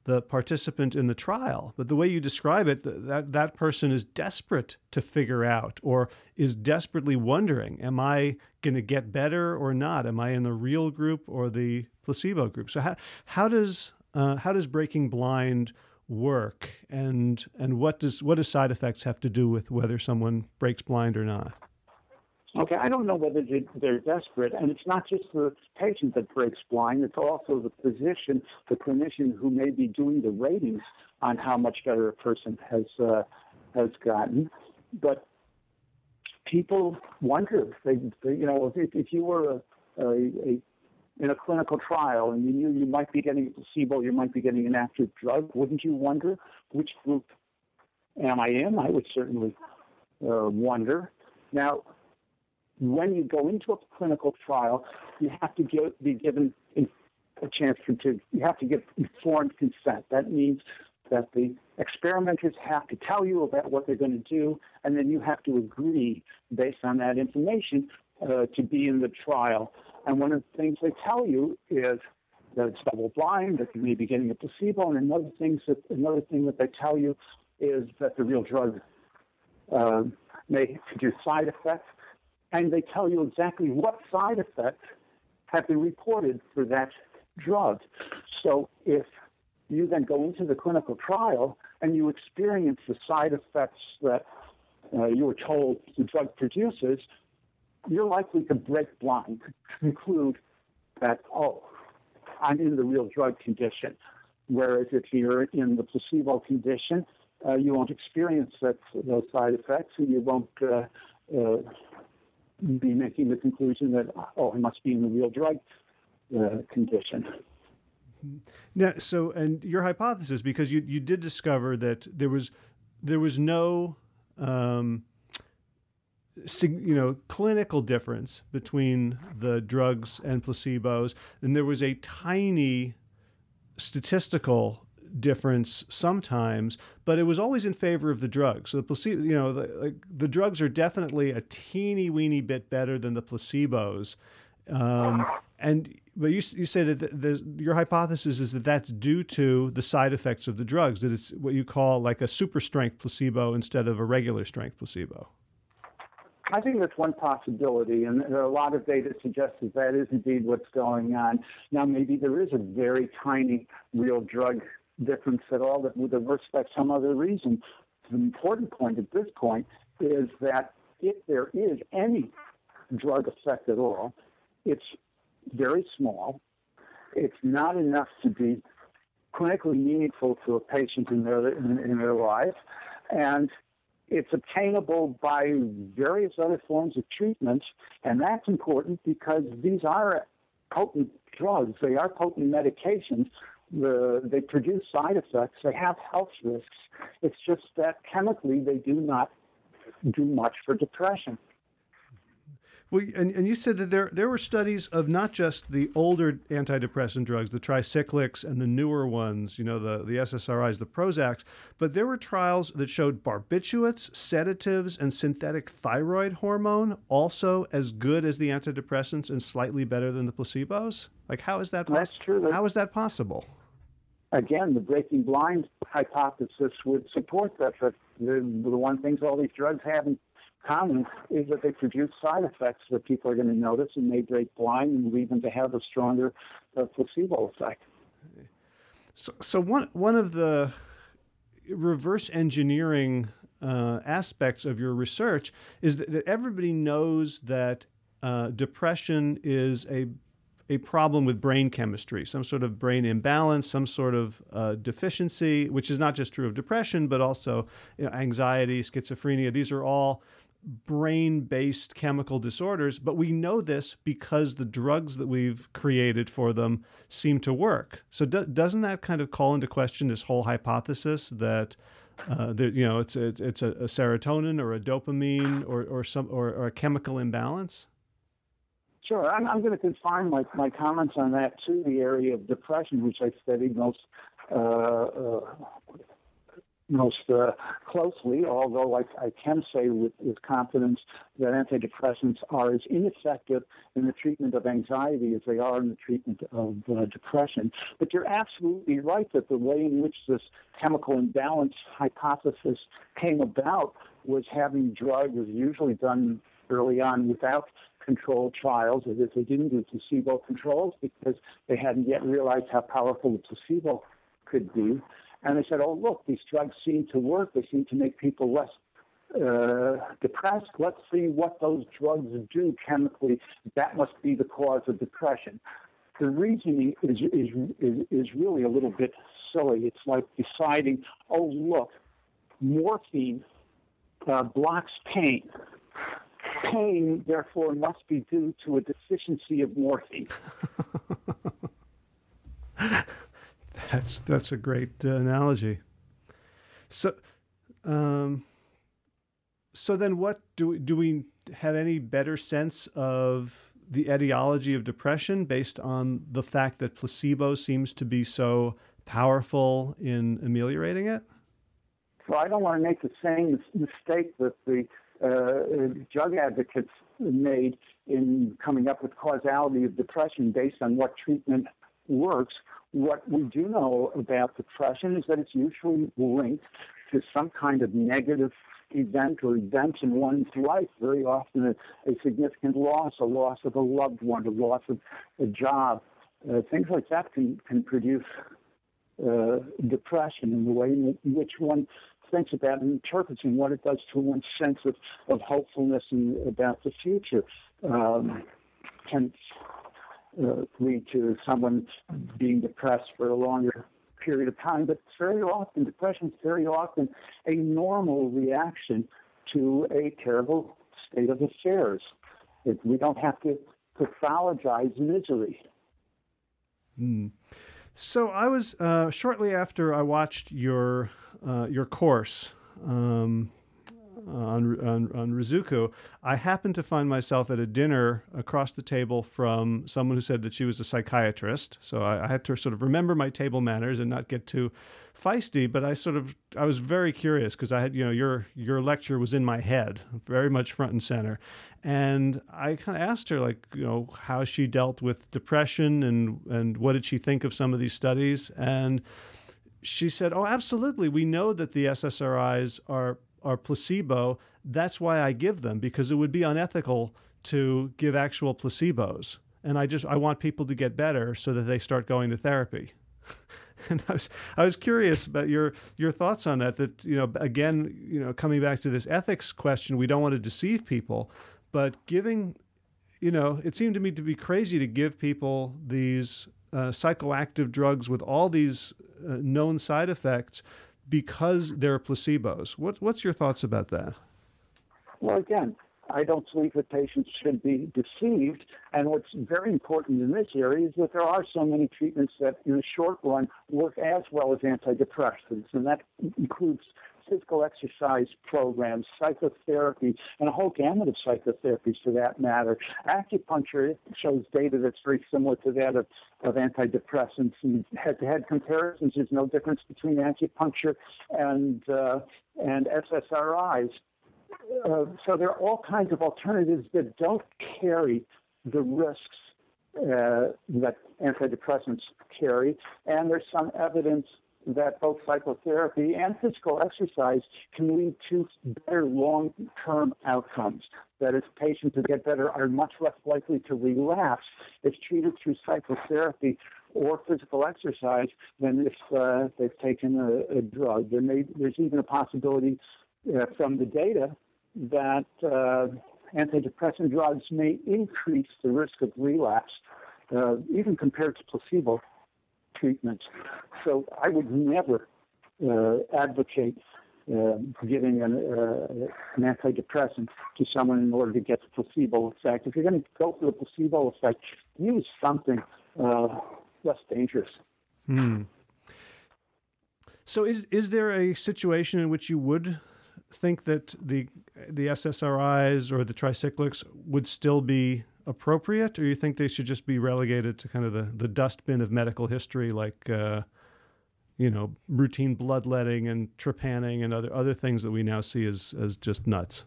the participant in the trial. But the way you describe it, that person is desperate to figure out, or is desperately wondering, am I going to get better or not? Am I in the real group or the placebo group? So how does breaking blind work, and what does side effects have to do with whether someone breaks blind or not? Okay, I don't know whether they're desperate, and it's not just the patient that breaks blind, it's also the physician, the clinician who may be doing the ratings on how much better a person has gotten. But people wonder, if you were in a clinical trial and you knew you might be getting a placebo, you might be getting an active drug, wouldn't you wonder which group am I in? I would certainly wonder. Now, when you go into a clinical trial, you have to give informed consent. That means that the experimenters have to tell you about what they're going to do, and then you have to agree based on that information to be in the trial. And one of the things they tell you is that it's double blind, that you may be getting a placebo, and another thing that they tell you is that the real drug may produce side effects. And they tell you exactly what side effects have been reported for that drug. So if you then go into the clinical trial and you experience the side effects that you were told the drug produces, you're likely to break blind, to conclude that, I'm in the real drug condition. Whereas if you're in the placebo condition, you won't experience those side effects, and you won't be making the conclusion that, I must be in the real drug condition. Now, and your hypothesis, because you did discover that there was no clinical difference between the drugs and placebos, and there was a tiny statistical difference sometimes, but it was always in favor of the drugs. So the placebo, the drugs are definitely a teeny weeny bit better than the placebos. But you say that your hypothesis is that that's due to the side effects of the drugs, that it's what you call like a super strength placebo instead of a regular strength placebo. I think that's one possibility, and there are a lot of data suggests that is indeed what's going on. Now, maybe there is a very tiny real drug difference at all that would respect some other reason. The important point at this point is that if there is any drug effect at all, it's very small. It's not enough to be clinically meaningful to a patient in their life, and it's obtainable by various other forms of treatments, and that's important because these are potent drugs. They are potent medications. They produce side effects. They have health risks. It's just that chemically they do not do much for depression. Well, and you said that there were studies of not just the older antidepressant drugs, the tricyclics and the newer ones, the SSRIs, the Prozacs, but there were trials that showed barbiturates, sedatives, and synthetic thyroid hormone also as good as the antidepressants and slightly better than the placebos? Like, how is that possible? That's true. How is that possible? Again, the breaking blind hypothesis would support that, but the one thing all these drugs have in common is that they produce side effects that people are going to notice and may break blind and lead them to have a stronger placebo effect. So one of the reverse engineering aspects of your research is that everybody knows that depression is a problem with brain chemistry, some sort of brain imbalance, some sort of deficiency, which is not just true of depression, but also anxiety, schizophrenia. These are all brain-based chemical disorders, but we know this because the drugs that we've created for them seem to work. So doesn't that kind of call into question this whole hypothesis that It's a serotonin or a dopamine or a chemical imbalance? Sure. I'm going to confine my comments on that to the area of depression, which I studied most closely, although I can say with confidence that antidepressants are as ineffective in the treatment of anxiety as they are in the treatment of depression. But you're absolutely right that the way in which this chemical imbalance hypothesis came about was having drugs, was usually done early on without controlled trials, as if they didn't do placebo controls because they hadn't yet realized how powerful the placebo could be. And they said, oh, look, these drugs seem to work. They seem to make people less depressed. Let's see what those drugs do chemically. That must be the cause of depression. The reasoning is really a little bit silly. It's like deciding, oh, look, morphine blocks pain. Pain, therefore, must be due to a deficiency of morphine. That's a great analogy. So then, what do we have any better sense of the etiology of depression based on the fact that placebo seems to be so powerful in ameliorating it? Well, I don't want to make the same mistake that the drug advocates made in coming up with causality of depression based on what treatment works. What we do know about depression is that it's usually linked to some kind of negative event or events in one's life, very often a significant loss, a loss of a loved one, a loss of a job. Things like that can produce depression in the way in which one thinks about and interprets and what it does to one's sense of hopefulness and about the future. Can lead to someone being depressed for a longer period of time. But depression is very often a normal reaction to a terrible state of affairs. We don't have to pathologize misery. Mm. So I was, shortly after I watched your course on Rizuku, I happened to find myself at a dinner across the table from someone who said that she was a psychiatrist. So I had to sort of remember my table manners and not get too feisty. But I was very curious because I had, your lecture was in my head, very much front and center. And I kind of asked her, how she dealt with depression and what did she think of some of these studies. And she said, oh, absolutely. We know that the SSRIs are placebo. That's why I give them, because it would be unethical to give actual placebos. And I want people to get better so that they start going to therapy. And I was curious about your thoughts on that, coming back to this ethics question, we don't want to deceive people, but giving, it seemed to me to be crazy to give people these psychoactive drugs with all these known side effects because they're placebos. What's your thoughts about that? Well, again, I don't believe that patients should be deceived. And what's very important in this area is that there are so many treatments that, in the short run, work as well as antidepressants. And that includes physical exercise programs, psychotherapy, and a whole gamut of psychotherapies for that matter. Acupuncture shows data that's very similar to that of antidepressants, and head-to-head comparisons, there's no difference between acupuncture and SSRIs. So there are all kinds of alternatives that don't carry the risks that antidepressants carry, and there's some evidence that both psychotherapy and physical exercise can lead to better long-term outcomes. That is, patients who get better are much less likely to relapse if treated through psychotherapy or physical exercise than if they've taken a drug. There's even a possibility from the data that antidepressant drugs may increase the risk of relapse, even compared to placebo treatments. So I would never advocate giving an antidepressant to someone in order to get the placebo effect. If you're going to go for the placebo effect, use something less dangerous. Hmm. So is there a situation in which you would think that the SSRIs or the tricyclics would still be appropriate, or you think they should just be relegated to kind of the dustbin of medical history, like routine bloodletting and trepanning and other things that we now see as just nuts?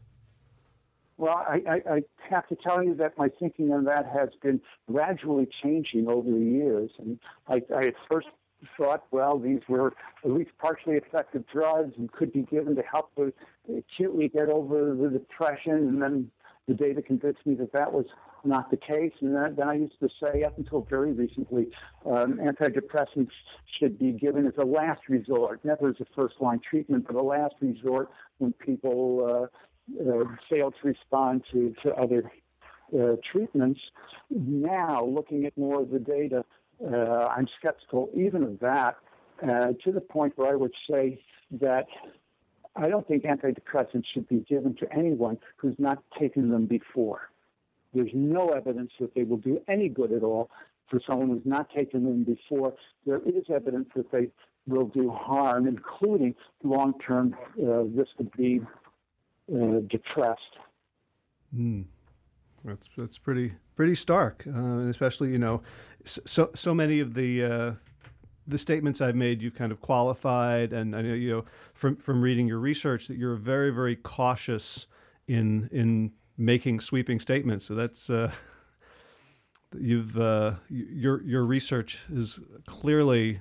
Well, I have to tell you that my thinking on that has been gradually changing over the years. And I at first thought, well, these were at least partially effective drugs and could be given to help acutely get over the depression. And then the data convinced me that that was not the case. And then I used to say, up until very recently, antidepressants should be given as a last resort, never as a first-line treatment, but a last resort when people fail to respond to other treatments. Now, looking at more of the data, I'm skeptical even of that, to the point where I would say that I don't think antidepressants should be given to anyone who's not taken them before. There's no evidence that they will do any good at all for someone who's not taken them before. There is evidence that they will do harm, including long-term risk of being depressed. That's pretty stark, and especially so many of the statements I've made you've kind of qualified, and I know from reading your research that you're very, very cautious in making sweeping statements. So that's your research is clearly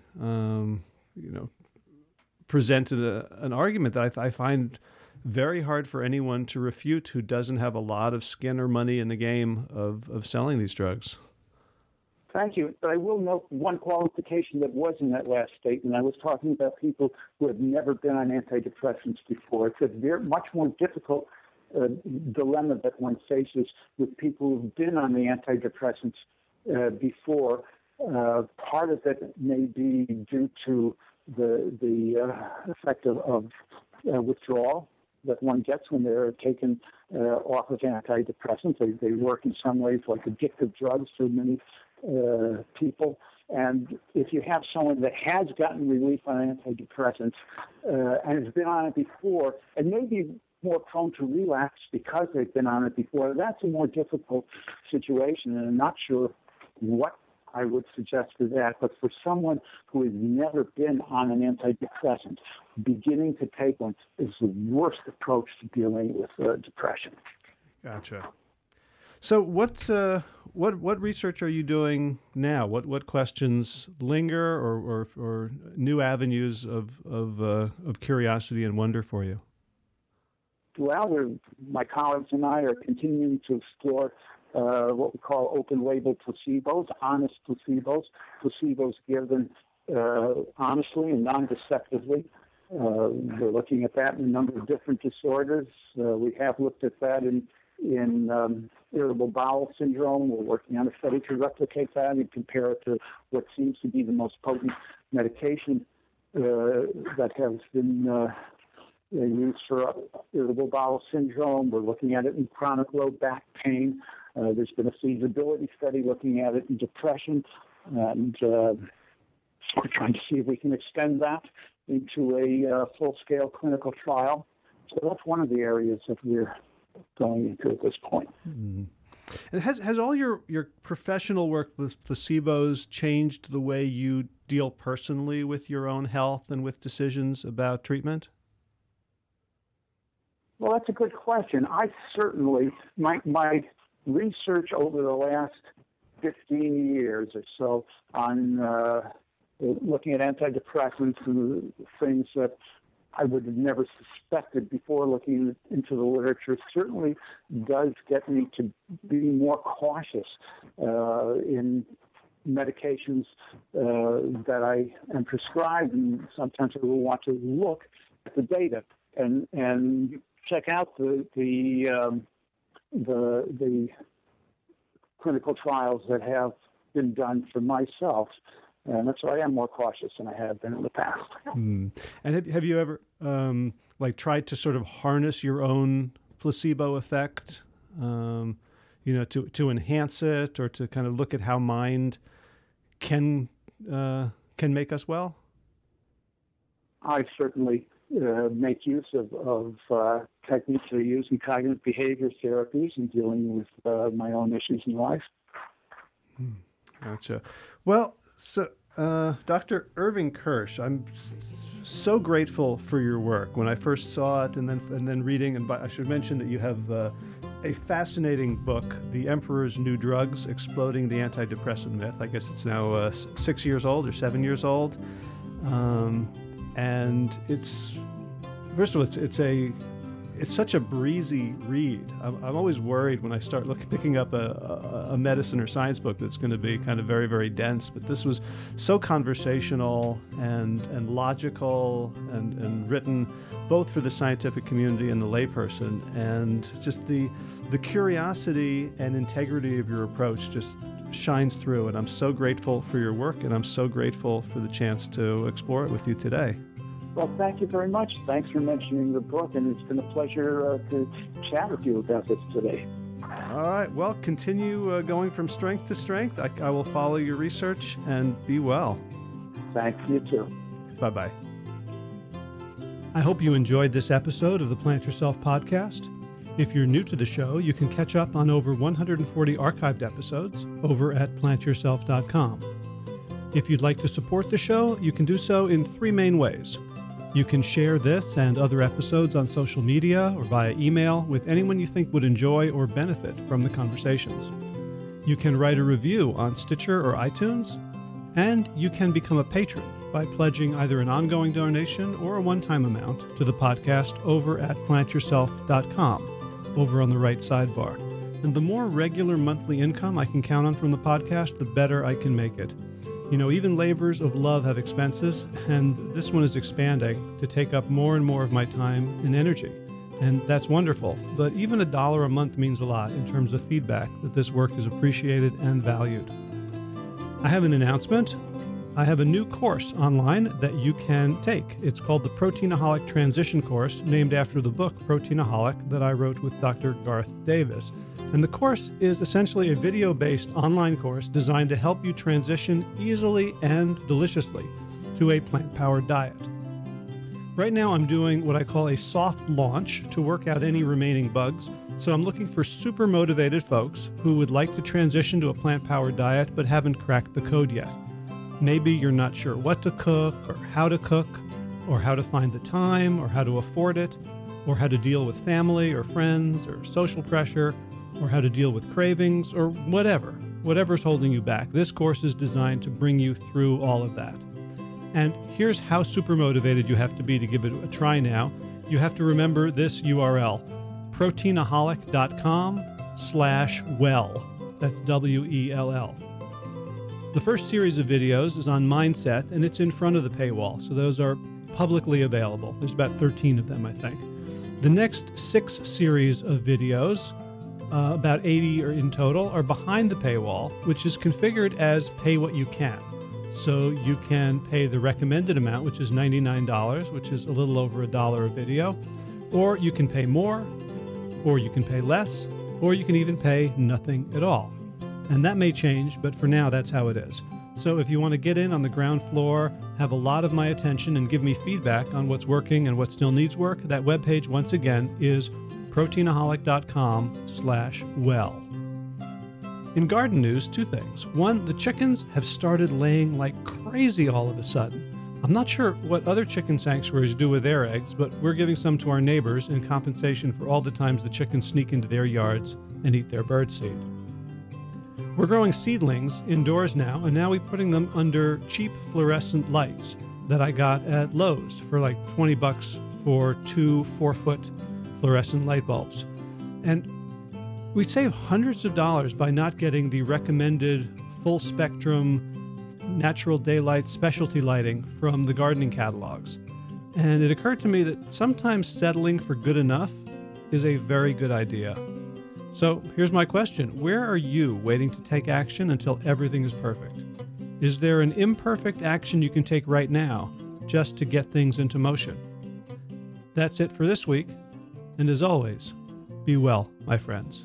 presented an argument that I find very hard for anyone to refute who doesn't have a lot of skin or money in the game of selling these drugs. Thank you. But I will note one qualification that was in that last statement. I was talking about people who have never been on antidepressants before. It's a very, much more difficult dilemma that one faces with people who've been on the antidepressants before. Part of it may be due to the effect of withdrawal that one gets when they're taken off of antidepressants. They work in some ways like addictive drugs for many people. And if you have someone that has gotten relief on antidepressants and has been on it before and maybe more prone to relapse because they've been on it before, that's a more difficult situation. And I'm not sure what I would suggest for that. But for someone who has never been on an antidepressant, beginning to take one is the worst approach to dealing with depression. Gotcha. So what research are you doing now? What questions linger or new avenues of curiosity and wonder for you? Well, my colleagues and I are continuing to explore what we call open-label placebos, honest placebos, placebos given honestly and non-deceptively. We're looking at that in a number of different disorders. We have looked at that in irritable bowel syndrome. We're working on a study to replicate that and compare it to what seems to be the most potent medication that has been used for irritable bowel syndrome. We're looking at it in chronic low back pain. There's been a feasibility study looking at it in depression, and we're trying to see if we can extend that into a full-scale clinical trial. So that's one of the areas that we're going into at this point. Mm-hmm. And has all your professional work with placebos changed the way you deal personally with your own health and with decisions about treatment? Well, that's a good question. I certainly, my research over the last 15 years or so on looking at antidepressants and things that I would have never suspected before looking into the literature certainly does get me to be more cautious in medications that I am prescribed. And sometimes I will want to look at the data and check out the clinical trials that have been done for myself, and that's why I am more cautious than I have been in the past. Mm. And have you ever tried to sort of harness your own placebo effect, to enhance it or to kind of look at how mind can make us well? I certainly make use of techniques that are used in cognitive behavior therapies and dealing with my own issues in life. Gotcha. Well, so Dr. Irving Kirsch, I'm so grateful for your work. When I first saw it and then reading, and I should mention that you have a fascinating book, The Emperor's New Drugs, Exploding the Antidepressant Myth. I guess it's now 6 years old or 7 years old. And it's, first of all, it's such a breezy read. I'm always worried when I start picking up a medicine or science book that's going to be kind of very, very dense. But this was so conversational and logical and written, both for the scientific community and the layperson. And just the curiosity and integrity of your approach just shines through. And I'm so grateful for your work, and I'm so grateful for the chance to explore it with you today. Well, thank you very much. Thanks for mentioning the book, and it's been a pleasure to chat with you about this today. All right. Well, continue going from strength to strength. I will follow your research, and be well. Thanks. You too. Bye-bye. I hope you enjoyed this episode of the Plant Yourself podcast. If you're new to the show, you can catch up on over 140 archived episodes over at PlantYourself.com. If you'd like to support the show, you can do so in three main ways. You can share this and other episodes on social media or via email with anyone you think would enjoy or benefit from the conversations. You can write a review on Stitcher or iTunes, and you can become a patron by pledging either an ongoing donation or a one-time amount to the podcast over at plantyourself.com, over on the right sidebar. And the more regular monthly income I can count on from the podcast, the better I can make it. You know, even labors of love have expenses, and this one is expanding to take up more and more of my time and energy. And that's wonderful, but even $1 a month means a lot in terms of feedback that this work is appreciated and valued. I have an announcement. I have a new course online that you can take. It's called the Proteinaholic Transition Course, named after the book Proteinaholic that I wrote with Dr. Garth Davis. And the course is essentially a video-based online course designed to help you transition easily and deliciously to a plant-powered diet. Right now, I'm doing what I call a soft launch to work out any remaining bugs. So I'm looking for super motivated folks who would like to transition to a plant-powered diet but haven't cracked the code yet. Maybe you're not sure what to cook or how to cook or how to find the time or how to afford it or how to deal with family or friends or social pressure, or how to deal with cravings, or whatever's holding you back. This course is designed to bring you through all of that. And here's how super motivated you have to be to give it a try now. You have to remember this URL, proteinaholic.com/well. That's WELL. The first series of videos is on mindset, and it's in front of the paywall, so those are publicly available. There's about 13 of them, I think. The next 6 series of videos, about 80 or in total, are behind the paywall, which is configured as pay what you can. So you can pay the recommended amount, which is $99, which is a little over $1 a video, or you can pay more, or you can pay less, or you can even pay nothing at all. And that may change, but for now, that's how it is. So if you want to get in on the ground floor, have a lot of my attention, and give me feedback on what's working and what still needs work, that webpage, once again, is proteinaholic.com/well. In garden news, 2 things. 1, the chickens have started laying like crazy all of a sudden. I'm not sure what other chicken sanctuaries do with their eggs, but we're giving some to our neighbors in compensation for all the times the chickens sneak into their yards and eat their birdseed. We're growing seedlings indoors now, and now we're putting them under cheap fluorescent lights that I got at Lowe's for like $20 for 2 4-foot fluorescent light bulbs. And we save hundreds of dollars by not getting the recommended full spectrum natural daylight specialty lighting from the gardening catalogs. And it occurred to me that sometimes settling for good enough is a very good idea. So here's my question. Where are you waiting to take action until everything is perfect? Is there an imperfect action you can take right now just to get things into motion? That's it for this week. And as always, be well, my friends.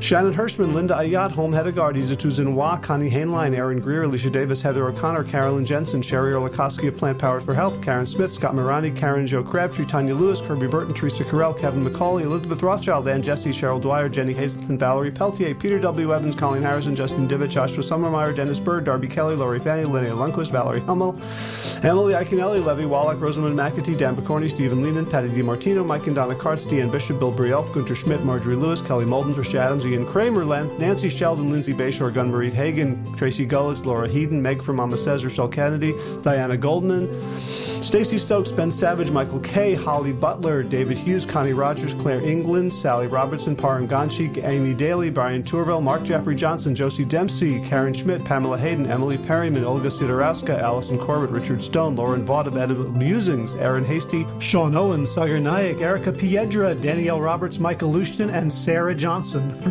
Shannon Hirschman, Linda Ayat, Holm Hedegaard, Izatu Zinwa, Connie Hainline, Aaron Greer, Alicia Davis, Heather O'Connor, Carolyn Jensen, Sherry Olakoski of Plant Powered for Health, Karen Smith, Scott Mirani, Karen Jo Crabtree, Tanya Lewis, Kirby Burton, Teresa Carell, Kevin McCauley, Elizabeth Rothschild, Ann Jesse, Cheryl Dwyer, Jenny Hazelton, Valerie Peltier, Peter W. Evans, Colleen Harrison, Justin Divich, Joshua Sommermeyer, Dennis Bird, Darby Kelly, Lori Fanny, Linnea Lundquist, Valerie Hummel, Emily Iaconelli, Levy Wallach, Rosamund McAtee, Dan Picorni, Stephen Lehman, Patty DiMartino, Mike and Donna Kartz, Deanne Bishop, Bill Brielf, Gunter Schmidt, Marjorie Lewis, Kelly Molden, Trish Adams, Ian Kramer, Nancy Sheldon, Lindsay Bayshore, Gunmarie Hagen, Tracy Gullidge, Laura Heaton, Meg from Mama Says, Rochelle Kennedy, Diana Goldman, Stacey Stokes, Ben Savage, Michael Kay, Holly Butler, David Hughes, Connie Rogers, Claire England, Sally Robertson, Param Ganshik, Amy Daly, Brian Tourville, Mark Jeffrey Johnson, Josie Dempsey, Karen Schmidt, Pamela Hayden, Emily Perryman, Olga Sidorowska, Allison Corbett, Richard Stone, Lauren Vaught of Edible Musings, Aaron Hasty, Sean Owen, Sagar Nayak, Erica Piedra, Danielle Roberts, Michael Lushton, and Sarah Johnson for